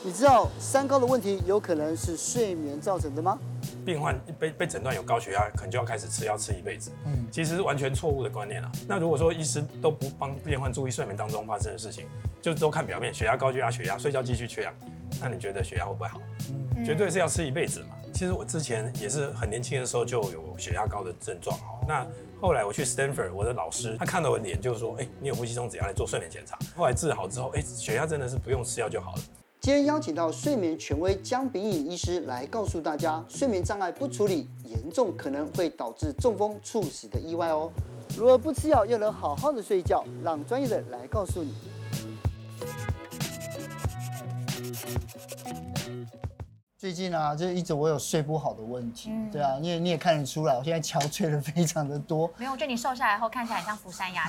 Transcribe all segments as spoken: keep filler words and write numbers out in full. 你知道三高的问题有可能是睡眠造成的吗？病患被被诊断有高血压，可能就要开始吃药吃一辈子。嗯，其实是完全错误的观念啊。那如果说医师都不帮病患注意睡眠当中发生的事情，就都看表面，血压高就压血压，睡觉继续缺氧，那你觉得血压会不会好？嗯，绝对是要吃一辈子嘛。其实我之前也是很年轻的时候就有血压高的症状哦。那后来我去 Stanford， 我的老师他看到我的脸就说：“哎、欸，你有呼吸中止压，来做睡眠检查。”后来治好之后，哎、欸，血压真的是不用吃药就好了。今天邀请到睡眠权威姜秉颖医师来告诉大家，睡眠障碍不处理，严重可能会导致中风、猝死的意外哦。如何不吃药又能好好的睡觉，让专业的来告诉你。最近啊，就一直我有睡不好的问题，嗯、对啊，你也你也看得出来，我现在憔悴的非常的多。没有，我觉得你瘦下来后看起来很像福山雅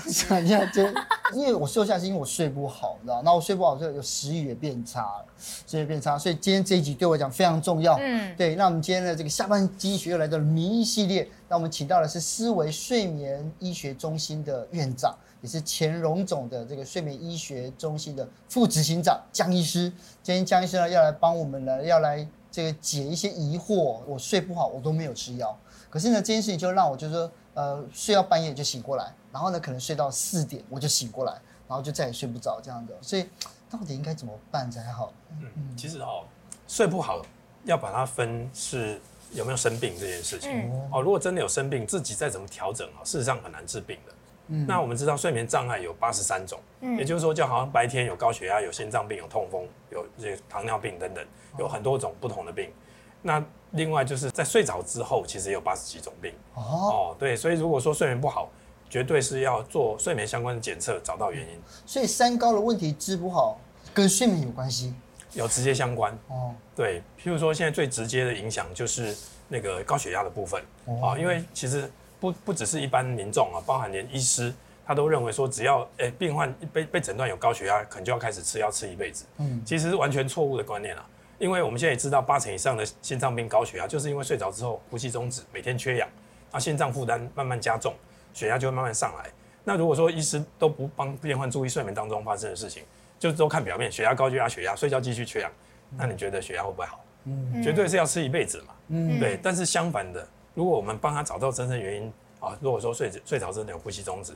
治。因为我瘦下来是因为我睡不好，你知道，那我睡不好之后，有食欲也变差了，食欲也变差，所以今天这一集对我讲非常重要。嗯，对，那我们今天的这个下半期医学又来到了名医系列，那我们请到的是思维睡眠医学中心的院长，也是前荣总的这个睡眠医学中心的副执行长姜医师。今天姜医师呢要来帮我们呢，要来。这个解一些疑惑，我睡不好，我都没有吃药，可是呢，这件事情就让我就是说，呃，睡到半夜就醒过来，然后呢，可能睡到四点我就醒过来，然后就再也睡不着这样的，所以到底应该怎么办才好？嗯，其实哦，睡不好要把它分是有没有生病这件事情、嗯、哦，如果真的有生病，自己再怎么调整哦，事实上很难治病的。嗯、那我们知道睡眠障碍有八十三种、嗯，也就是说，就好像白天有高血压、有心脏病、有痛风、有这糖尿病等等，有很多种不同的病。哦、那另外就是在睡着之后，其实也有八十几种病。哦, 哦，对，所以如果说睡眠不好，绝对是要做睡眠相关的检测，找到原因。所以三高的问题治不好，跟睡眠有关系，有直接相关。哦，对，譬如说现在最直接的影响就是那个高血压的部分啊、哦哦，因为其实。不不只是一般民众啊，包含连医师，他都认为说，只要诶、欸、病患被被诊断有高血压，可能就要开始吃药吃一辈子。嗯，其实是完全错误的观念啊，因为我们现在也知道，八成以上的心脏病高血压，就是因为睡着之后呼吸中止，每天缺氧，啊，心脏负担慢慢加重，血压就会慢慢上来。那如果说医师都不帮病患注意睡眠当中发生的事情，就都看表面，血压高就压血压，睡觉继续缺氧，那你觉得血压会不会好？嗯，绝对是要吃一辈子嘛。嗯，对，但是相反的。如果我们帮他找到真正原因啊，如果说睡睡着真的有呼吸中止，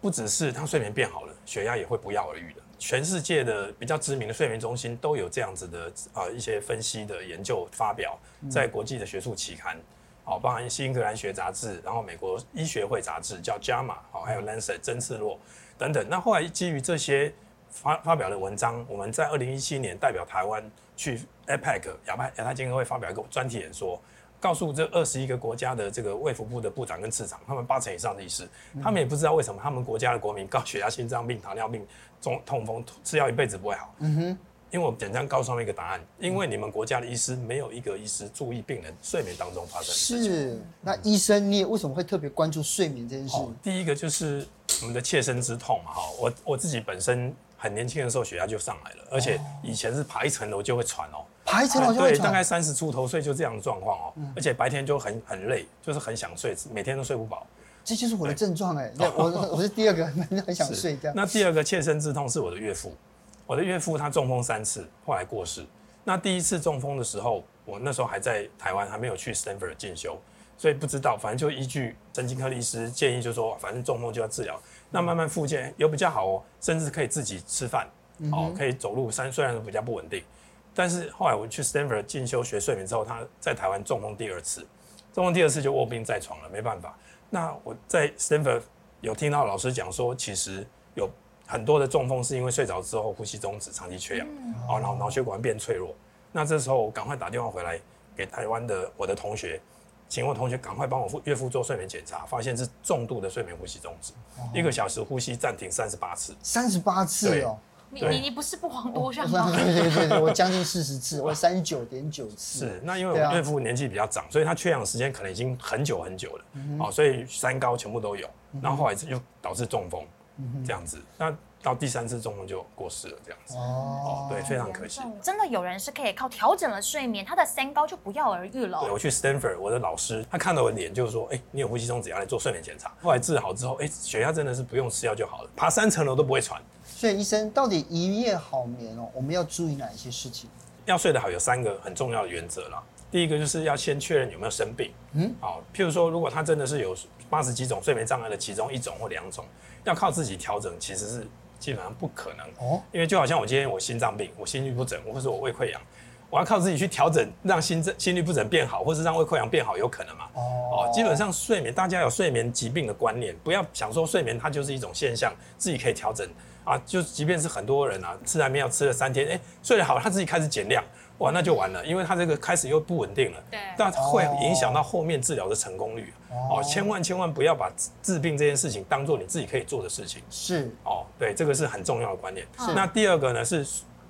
不只是他睡眠变好了，血压也会不药而愈的。全世界的比较知名的睡眠中心都有这样子的啊、呃、一些分析的研究发表在国际的学术期刊，好、嗯哦，包含新英格兰学杂志，然后美国医学会杂志叫 J A M A， 好、哦，还有 Lancet 针刺络等等。那后来基于这些发发表的文章，我们在二零一七年代表台湾去 A P E C 亚太亚太经合会发表一个专题演说。告诉这二十一个国家的这个卫福部的部长跟次长，他们八成以上的医师，他们也不知道为什么他们国家的国民高血压、心脏病、糖尿病、中痛风吃药一辈子不会好。嗯哼，因为我简单告诉他们一个答案，因为你们国家的医师没有一个医师注意病人睡眠当中发生的事情。是，那医生你也为什么会特别关注睡眠这件事？哦、第一个就是我们的切身之痛嘛，哈，我我自己本身。很年轻的时候血压就上来了，而且以前是爬一层楼就会喘哦，爬一层楼就会喘，对，大概三十出头岁就这样的状况哦、嗯，而且白天就很很累，就是很想睡，每天都睡不饱。这就是我的症状哎，我我是第二个，很想睡这样。那第二个切身之痛是我的岳父，我的岳父他中风三次，后来过世。那第一次中风的时候，我那时候还在台湾，还没有去 Stanford 进修。所以不知道，反正就依据神经科医师建议，就说反正中风就要治疗，那慢慢复健有比较好哦，甚至可以自己吃饭、嗯，哦，可以走路，虽然比较不稳定，但是后来我去 Stanford 进修学睡眠之后，他在台湾中风第二次，中风第二次就卧病在床了，没办法。那我在 Stanford 有听到老师讲说，其实有很多的中风是因为睡着之后呼吸中止、长期缺氧，嗯、哦，然后脑血管变脆弱。那这时候我赶快打电话回来给台湾的我的同学。请我同学赶快帮我岳父做睡眠检查，发现是重度的睡眠呼吸中止，哦、一个小时呼吸暂停三十八次，三十八次哦。你你你不是不遑多让吗？对对 对, 對，我将近四十次，我三十九点九次。是，那因为我岳父年纪比较长，所以他缺氧时间可能已经很久很久了，嗯哦、所以三高全部都有，然后后来就导致中风，嗯、这样子。那到第三次中风就过世了，这样子 哦, 哦，对，非常可惜。真的有人是可以靠调整了睡眠，他的三高就不药而愈了。对，我去 Stanford， 我的老师他看到我的脸就说：“哎、欸，你有呼吸中止，要来做睡眠检查。”后来治好之后，哎、欸，血压真的是不用吃药就好了，爬三层楼都不会喘。所以医生到底一夜好眠哦，我们要注意哪一些事情？要睡得好有三个很重要的原则啦。第一个就是要先确认有没有生病，嗯，好、哦，譬如说如果他真的是有八十几种睡眠障碍的其中一种或两种，要靠自己调整其实是基本上不可能哦，因为就好像我今天我心脏病，我心律不整，或是我胃溃疡。我要靠自己去调整，让心心律不整变好，或是让胃溃疡变好，有可能嘛？ Oh. 哦，基本上睡眠，大家有睡眠疾病的观念，不要想说睡眠它就是一种现象，自己可以调整啊。就即便是很多人啊，吃安眠药吃了三天，哎、欸，睡得好，他自己开始减量，哇，那就完了，因为他这个开始又不稳定了，对，那会影响到后面治疗的成功率。Oh. 哦，千万千万不要把治病这件事情当做你自己可以做的事情。是，哦，对，这个是很重要的观念。那第二个呢是。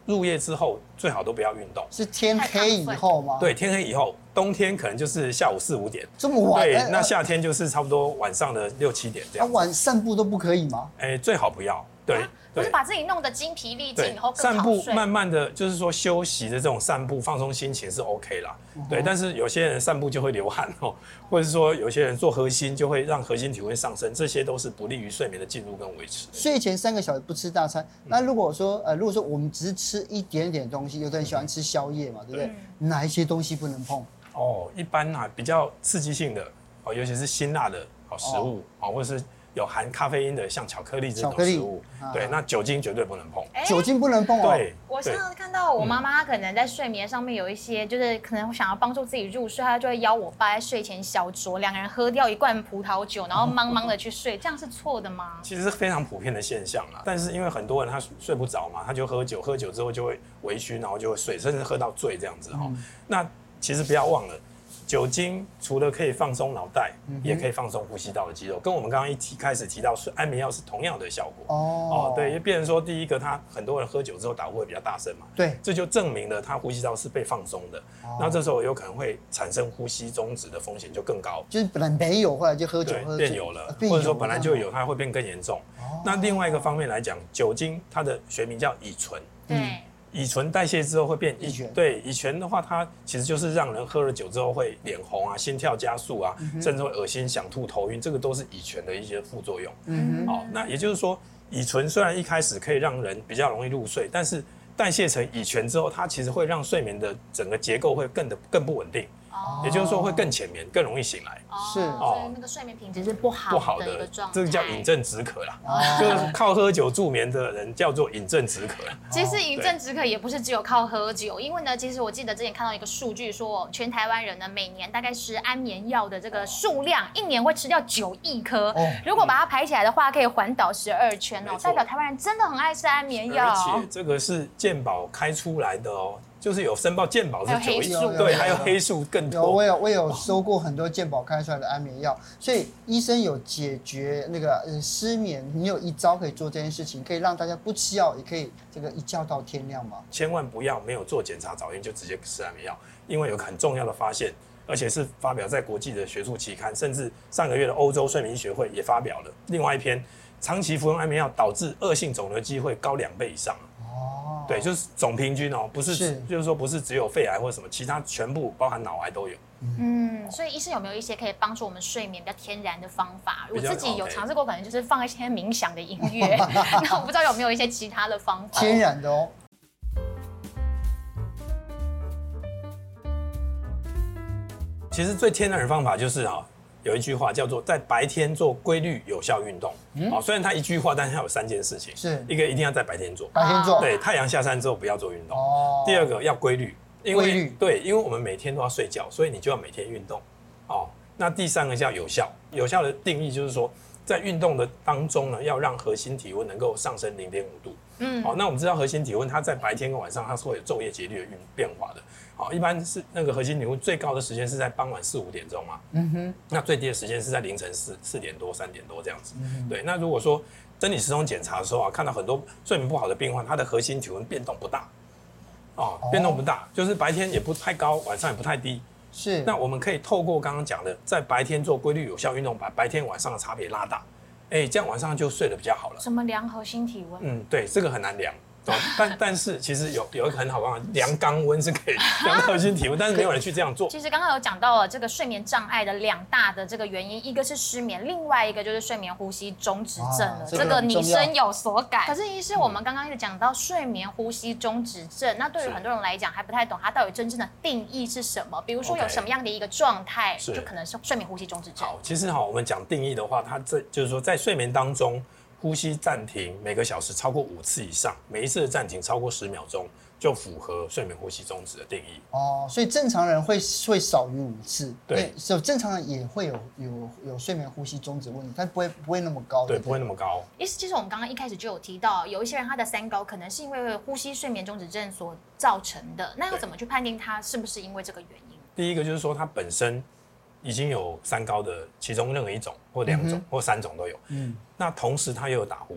入夜之后最好都不要运动，是天黑以后吗？对，天黑以后，冬天可能就是下午四五点，这么晚。对，那夏天就是差不多晚上的六七点这样。啊，晚散步都不可以吗？哎、欸，最好不要。对，啊、对，就是把自己弄得精疲力尽以后更好睡。散步慢慢的就是说休息的这种散步放松心情是 OK 啦、嗯。对，但是有些人散步就会流汗哦，或者是说有些人做核心就会让核心体温上升，这些都是不利于睡眠的进入跟维持。睡前三个小时不吃大餐，嗯、那如果说呃如果说我们只是吃一点点东西，有的人喜欢吃宵夜嘛，对不对？嗯、哪一些东西不能碰？哦，一般啊比较刺激性的哦，尤其是辛辣的哦食物哦，或者是。有含咖啡因的，像巧克力这种食物，啊、对，那酒精绝对不能碰。欸、酒精不能碰哦。对，我上次看到我妈妈可能在睡眠上面有一些，嗯、就是可能想要帮助自己入睡，她就会邀我爸在睡前小酌，两个人喝掉一罐葡萄酒，然后茫茫的去睡，嗯、这样是错的吗？其实是非常普遍的现象啦，但是因为很多人他睡不着嘛，他就喝酒，喝酒之后就会微醺，然后就会睡，甚至喝到醉这样子哈、喔。嗯、那其实不要忘了。酒精除了可以放松脑袋，嗯、也可以放松呼吸道的肌肉，跟我们刚刚一提开始提到睡安眠药是同样的效果。哦，哦，对，因为变成说第一个，他很多人喝酒之后打呼会比较大声嘛，对，这就证明了他呼吸道是被放松的，那、哦、这时候有可能会产生呼吸中止的风险就更高，就是本来没有，后来就喝酒喝酒变有了，或者说本来就有，它会变更严重。哦、那另外一个方面来讲，酒精它的学名叫乙醇，对。嗯，乙醇代谢之后会变乙醛，对，乙醛的话，它其实就是让人喝了酒之后会脸红啊、心跳加速啊，嗯、甚至会恶心、想吐、头晕，这个都是乙醛的一些副作用。嗯，好、哦，那也就是说，乙醇虽然一开始可以让人比较容易入睡，但是代谢成乙醛之后，它其实会让睡眠的整个结构会更的更不稳定。哦、也就是说会更浅眠，更容易醒来，是哦，所以那个睡眠品质是不好不好的一个状态，这个叫饮鸩止渴啦，哦、就是靠喝酒助眠的人叫做饮鸩止渴。其实饮鸩止渴也不是只有靠喝酒，因为呢，其实我记得之前看到一个数据说，全台湾人呢每年大概吃安眠药的这个数量，一年会吃掉九亿颗，哦、如果把它排起来的话，可以环岛十二圈哦，代表台湾人真的很爱吃安眠药，而且这个是健保开出来的哦。就是有申报健保是九亿，对，还有黑数更多。有，我有我有收过很多健保开出来的安眠药，所以医生有解决那个、呃、失眠，你有一招可以做这件事情，可以让大家不吃药也可以这个一觉到天亮嘛。千万不要没有做检查早验就直接吃安眠药，因为有很重要的发现，而且是发表在国际的学术期刊，甚至上个月的欧洲睡眠医学会也发表了另外一篇，长期服用安眠药导致恶性肿瘤机会高两倍以上。对，就是总平均哦，不是，是就是说不是只有肺癌或什么，其他全部包含脑癌都有。嗯，所以医生有没有一些可以帮助我们睡眠比较天然的方法？我自己有尝试过，可能就是放一些冥想的音乐。那我不知道有没有一些其他的方法？天然的哦。其实最天然的方法就是啊、哦。有一句话叫做在白天做规律有效运动，嗯、哦，虽然它一句话，但是它有三件事情，是一个一定要在白天做，白天做，对，太阳下山之后不要做运动，哦，第二个要规律，因为规律，对，因为我们每天都要睡觉，所以你就要每天运动，哦，那第三个叫有效，有效的定义就是说在运动的当中呢，要让核心体温能够上升零点五度，嗯，好、哦，那我们知道核心体温它在白天跟晚上它是会有昼夜节律的变化的。好，一般是那个核心体温最高的时间是在傍晚四五点钟嘛，嗯哼，那最低的时间是在凌晨四四点多三点多这样子，嗯、对。那如果说生理时钟检查的时候啊，看到很多睡眠不好的病患，他的核心体温变动不大，哦，哦变动不大，就是白天也不太高，晚上也不太低，是。那我们可以透过刚刚讲的，在白天做规律有效运动，把白天晚上的差别拉大，哎、欸，这样晚上就睡得比较好了。怎么量核心体温？嗯，对，这个很难量。哦、但但是其实有有一个很好办法，量肛温是可以量核心体温，但是没有人去这样做。其实刚刚有讲到了这个睡眠障碍的两大的这个原因，一个是失眠，另外一个就是睡眠呼吸中止症了。啊、这个你深有所感。可是医师，我们刚刚一直讲到睡眠呼吸中止症，嗯、那对于很多人来讲还不太懂它到底真正的定义是什么？比如说有什么样的一个状态， okay, 就可能是睡眠呼吸中止症。好，其实哈，我们讲定义的话，它这就是说在睡眠当中。呼吸暂停每个小时超过五次以上，每一次的暂停超过十秒钟，就符合睡眠呼吸中止的定义。哦，所以正常人会会少于五次，对，所以正常人也会有有有睡眠呼吸中止问题，但不会不会那么高，对，对不对，不会那么高。意思其实我们刚刚一开始就有提到，有一些人他的三高可能是因为呼吸睡眠中止症所造成的，那要怎么去判定他是不是因为这个原因？第一个就是说他本身。已经有三高的，其中任何一种或两种、嗯、或三种都有。嗯，那同时它又有打呼。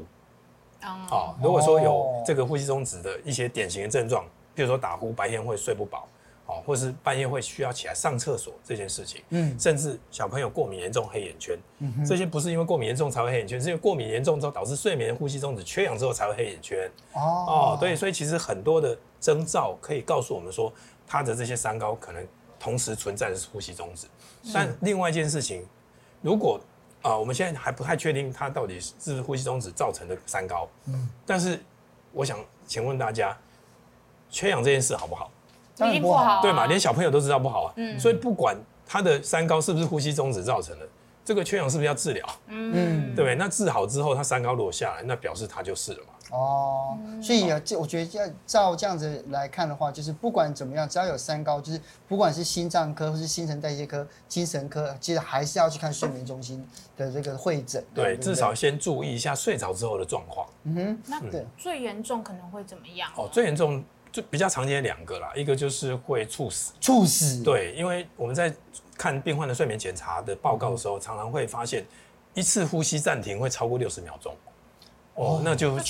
嗯、哦，如果说有这个呼吸中止的一些典型的症状，譬如说打呼，白天会睡不饱，哦，或是半夜会需要起来上厕所这件事情。嗯，甚至小朋友过敏严重黑眼圈，嗯、这些不是因为过敏严重才会黑眼圈，是因为过敏严重之后导致睡眠呼吸中止缺氧之后才会黑眼圈。哦，哦，对，所以其实很多的征兆可以告诉我们说，他的这些三高可能。同时存在的是呼吸中止，但另外一件事情，如果啊、呃，我们现在还不太确定它到底是不是呼吸中止造成的三高，嗯，但是我想请问大家，缺氧这件事好不好？一定不好、啊，对嘛？连小朋友都知道不好啊，嗯，所以不管他的三高是不是呼吸中止造成的，这个缺氧是不是要治疗？嗯，对不对？那治好之后，他三高落下来，那表示他就是了嘛。哦，所以啊，我觉得要照这样子来看的话，就是不管怎么样，只要有三高，就是不管是心脏科或是新陈代谢科、精神科，其实还是要去看睡眠中心的这个会诊。对，对对至少先注意一下睡着之后的状况。嗯哼，那对、嗯、最严重可能会怎么样？哦，最严重就比较常见两个啦，一个就是会猝死。猝死。对，因为我们在看病患的睡眠检查的报告的时候，嗯、常常会发现一次呼吸暂停会超过六十秒钟。哦，那就会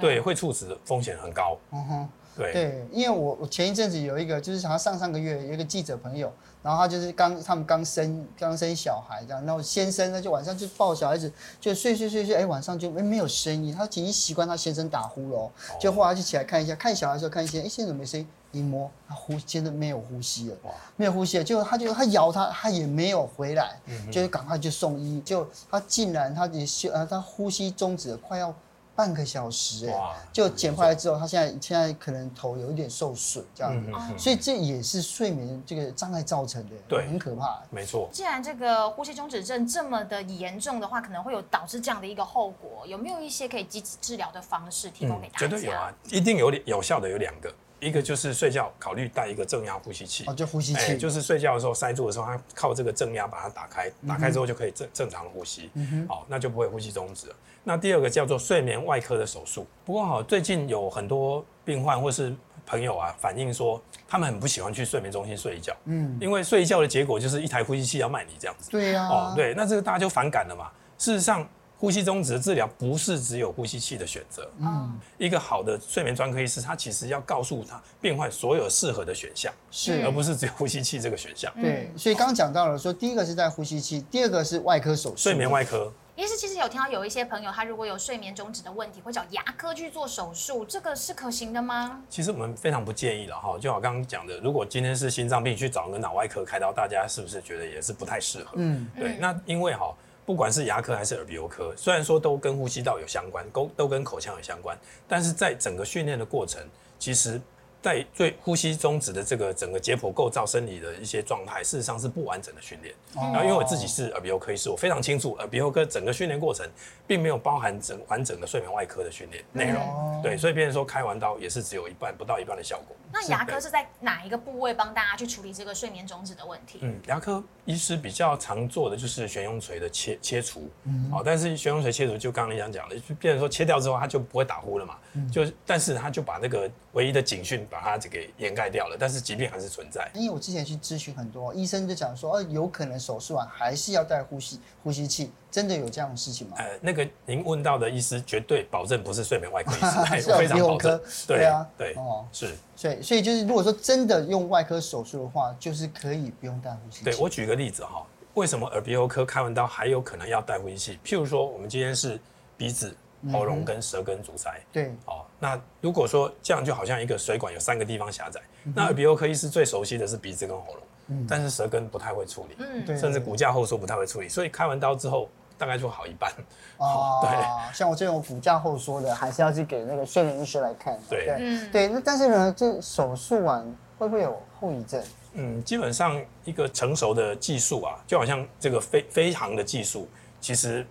对会猝死的风险很高。嗯哼，对对，因为我我前一阵子有一个，就是好像上上个月有一个记者朋友，然后他就是刚他们刚生刚生小孩这样，然后先生呢就晚上就抱小孩子就睡睡睡睡，哎、欸、晚上就没、欸、没有声音，他已经习惯他先生打呼了、喔，就后来就起来看一下，看小孩的时候看一些，哎、欸、先生没声音，一摸他呼先生没有呼吸了，没有呼吸了，结果他就他摇他他也没有回来，嗯、就是赶快就送医，就他竟然他也呃他呼吸终止了，快要。半个小时、欸，就捡回来之后，他现在现在可能头有一点受损这样子，嗯、所以这也是睡眠这个障碍造成的、欸，对，很可怕、欸。没错。既然这个呼吸中止症这么的严重的话，可能会有导致这样的一个后果，有没有一些可以积极治疗的方式提供给大家？嗯、绝对有啊，一定有有效的有两个，一个就是睡觉考虑带一个正压呼吸器，哦，就呼吸器，欸、就是睡觉的时候塞住的时候，它靠这个正压把它打开，嗯、打开之后就可以正正常的呼吸，嗯、好，那就不会呼吸中止了。那第二个叫做睡眠外科的手术，不过好，最近有很多病患或是朋友啊反映说，他们很不喜欢去睡眠中心睡一觉，嗯，因为睡一觉的结果就是一台呼吸器要卖你这样子，对呀、啊，哦，对，那这个大家就反感了嘛。事实上，呼吸中止的治疗不是只有呼吸器的选择，嗯，一个好的睡眠专科医师，他其实要告诉他病患所有适合的选项，是，而不是只有呼吸器这个选项。对，所以刚刚讲到了说，第一个是在呼吸器，第二个是外科手术，睡眠外科。也是，其实有听到有一些朋友，他如果有睡眠中止的问题，会找牙科去做手术，这个是可行的吗？其实我们非常不建议了哈，就好刚刚讲的，如果今天是心脏病，去找个脑外科开刀，大家是不是觉得也是不太适合？嗯，对。嗯、那因为哈，不管是牙科还是耳鼻喉科，虽然说都跟呼吸道有相关，都跟口腔有相关，但是在整个训练的过程，其实。在对呼吸中止的这个整个解剖构造、生理的一些状态，事实上是不完整的训练。哦、然后，因为我自己是耳鼻喉科医师，我非常清楚耳鼻喉科整个训练过程并没有包含整完整的睡眠外科的训练内容。哦、对，所以别人说开完刀也是只有一半不到一半的效果。那牙科是在哪一个部位帮大家去处理这个睡眠中止的问题？嗯，牙科医师比较常做的就是悬雍垂的切切除。嗯，好、哦，但是悬雍垂切除就刚刚你想讲的，就变成说切掉之后它就不会打呼了嘛。嗯、就但是它就把那个唯一的警讯。把它这个掩盖掉了，但是疾病还是存在。因为我之前去咨询很多医生，就讲说，哦、啊，有可能手术完还是要戴呼吸呼吸器，真的有这样的事情吗？呃，那个您问到的医师，绝对保证不是睡眠外科医师，是非常保证。对啊，对，哦，是。所以，所以就是如果说真的用外科手术的话，就是可以不用戴呼吸器。对，我举个例子哈，为什么耳鼻喉科开完刀还有可能要戴呼吸器？譬如说，我们今天是鼻子喉咙跟舌根阻塞。对，哦，那如果说这样就好像一个水管有三个地方狭窄，嗯、那耳鼻喉科医师最熟悉的是鼻子跟喉咙，嗯、但是舌根不太会处理，嗯、甚至骨架后缩不太会处理，所以开完刀之后。大概就好一半哦，对，像我这种骨架后缩的，还是要去给那个训练医师来看。对，对，嗯、对。但是呢，这手术完会不会有后遗症？嗯，基本上一个成熟的技术啊，就好像这个飞飞航的技术，其实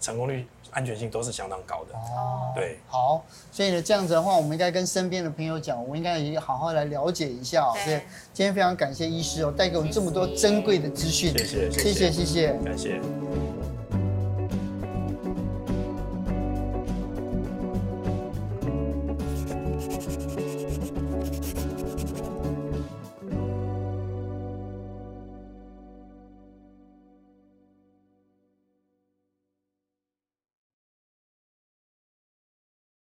成功率、安全性都是相当高的。哦，对，好，所以呢，这样子的话，我们应该跟身边的朋友讲，我们应该也好好来了解一下哦。所以今天非常感谢医师哦，带给我们这么多珍贵的资讯。谢谢，谢谢，谢谢，感谢。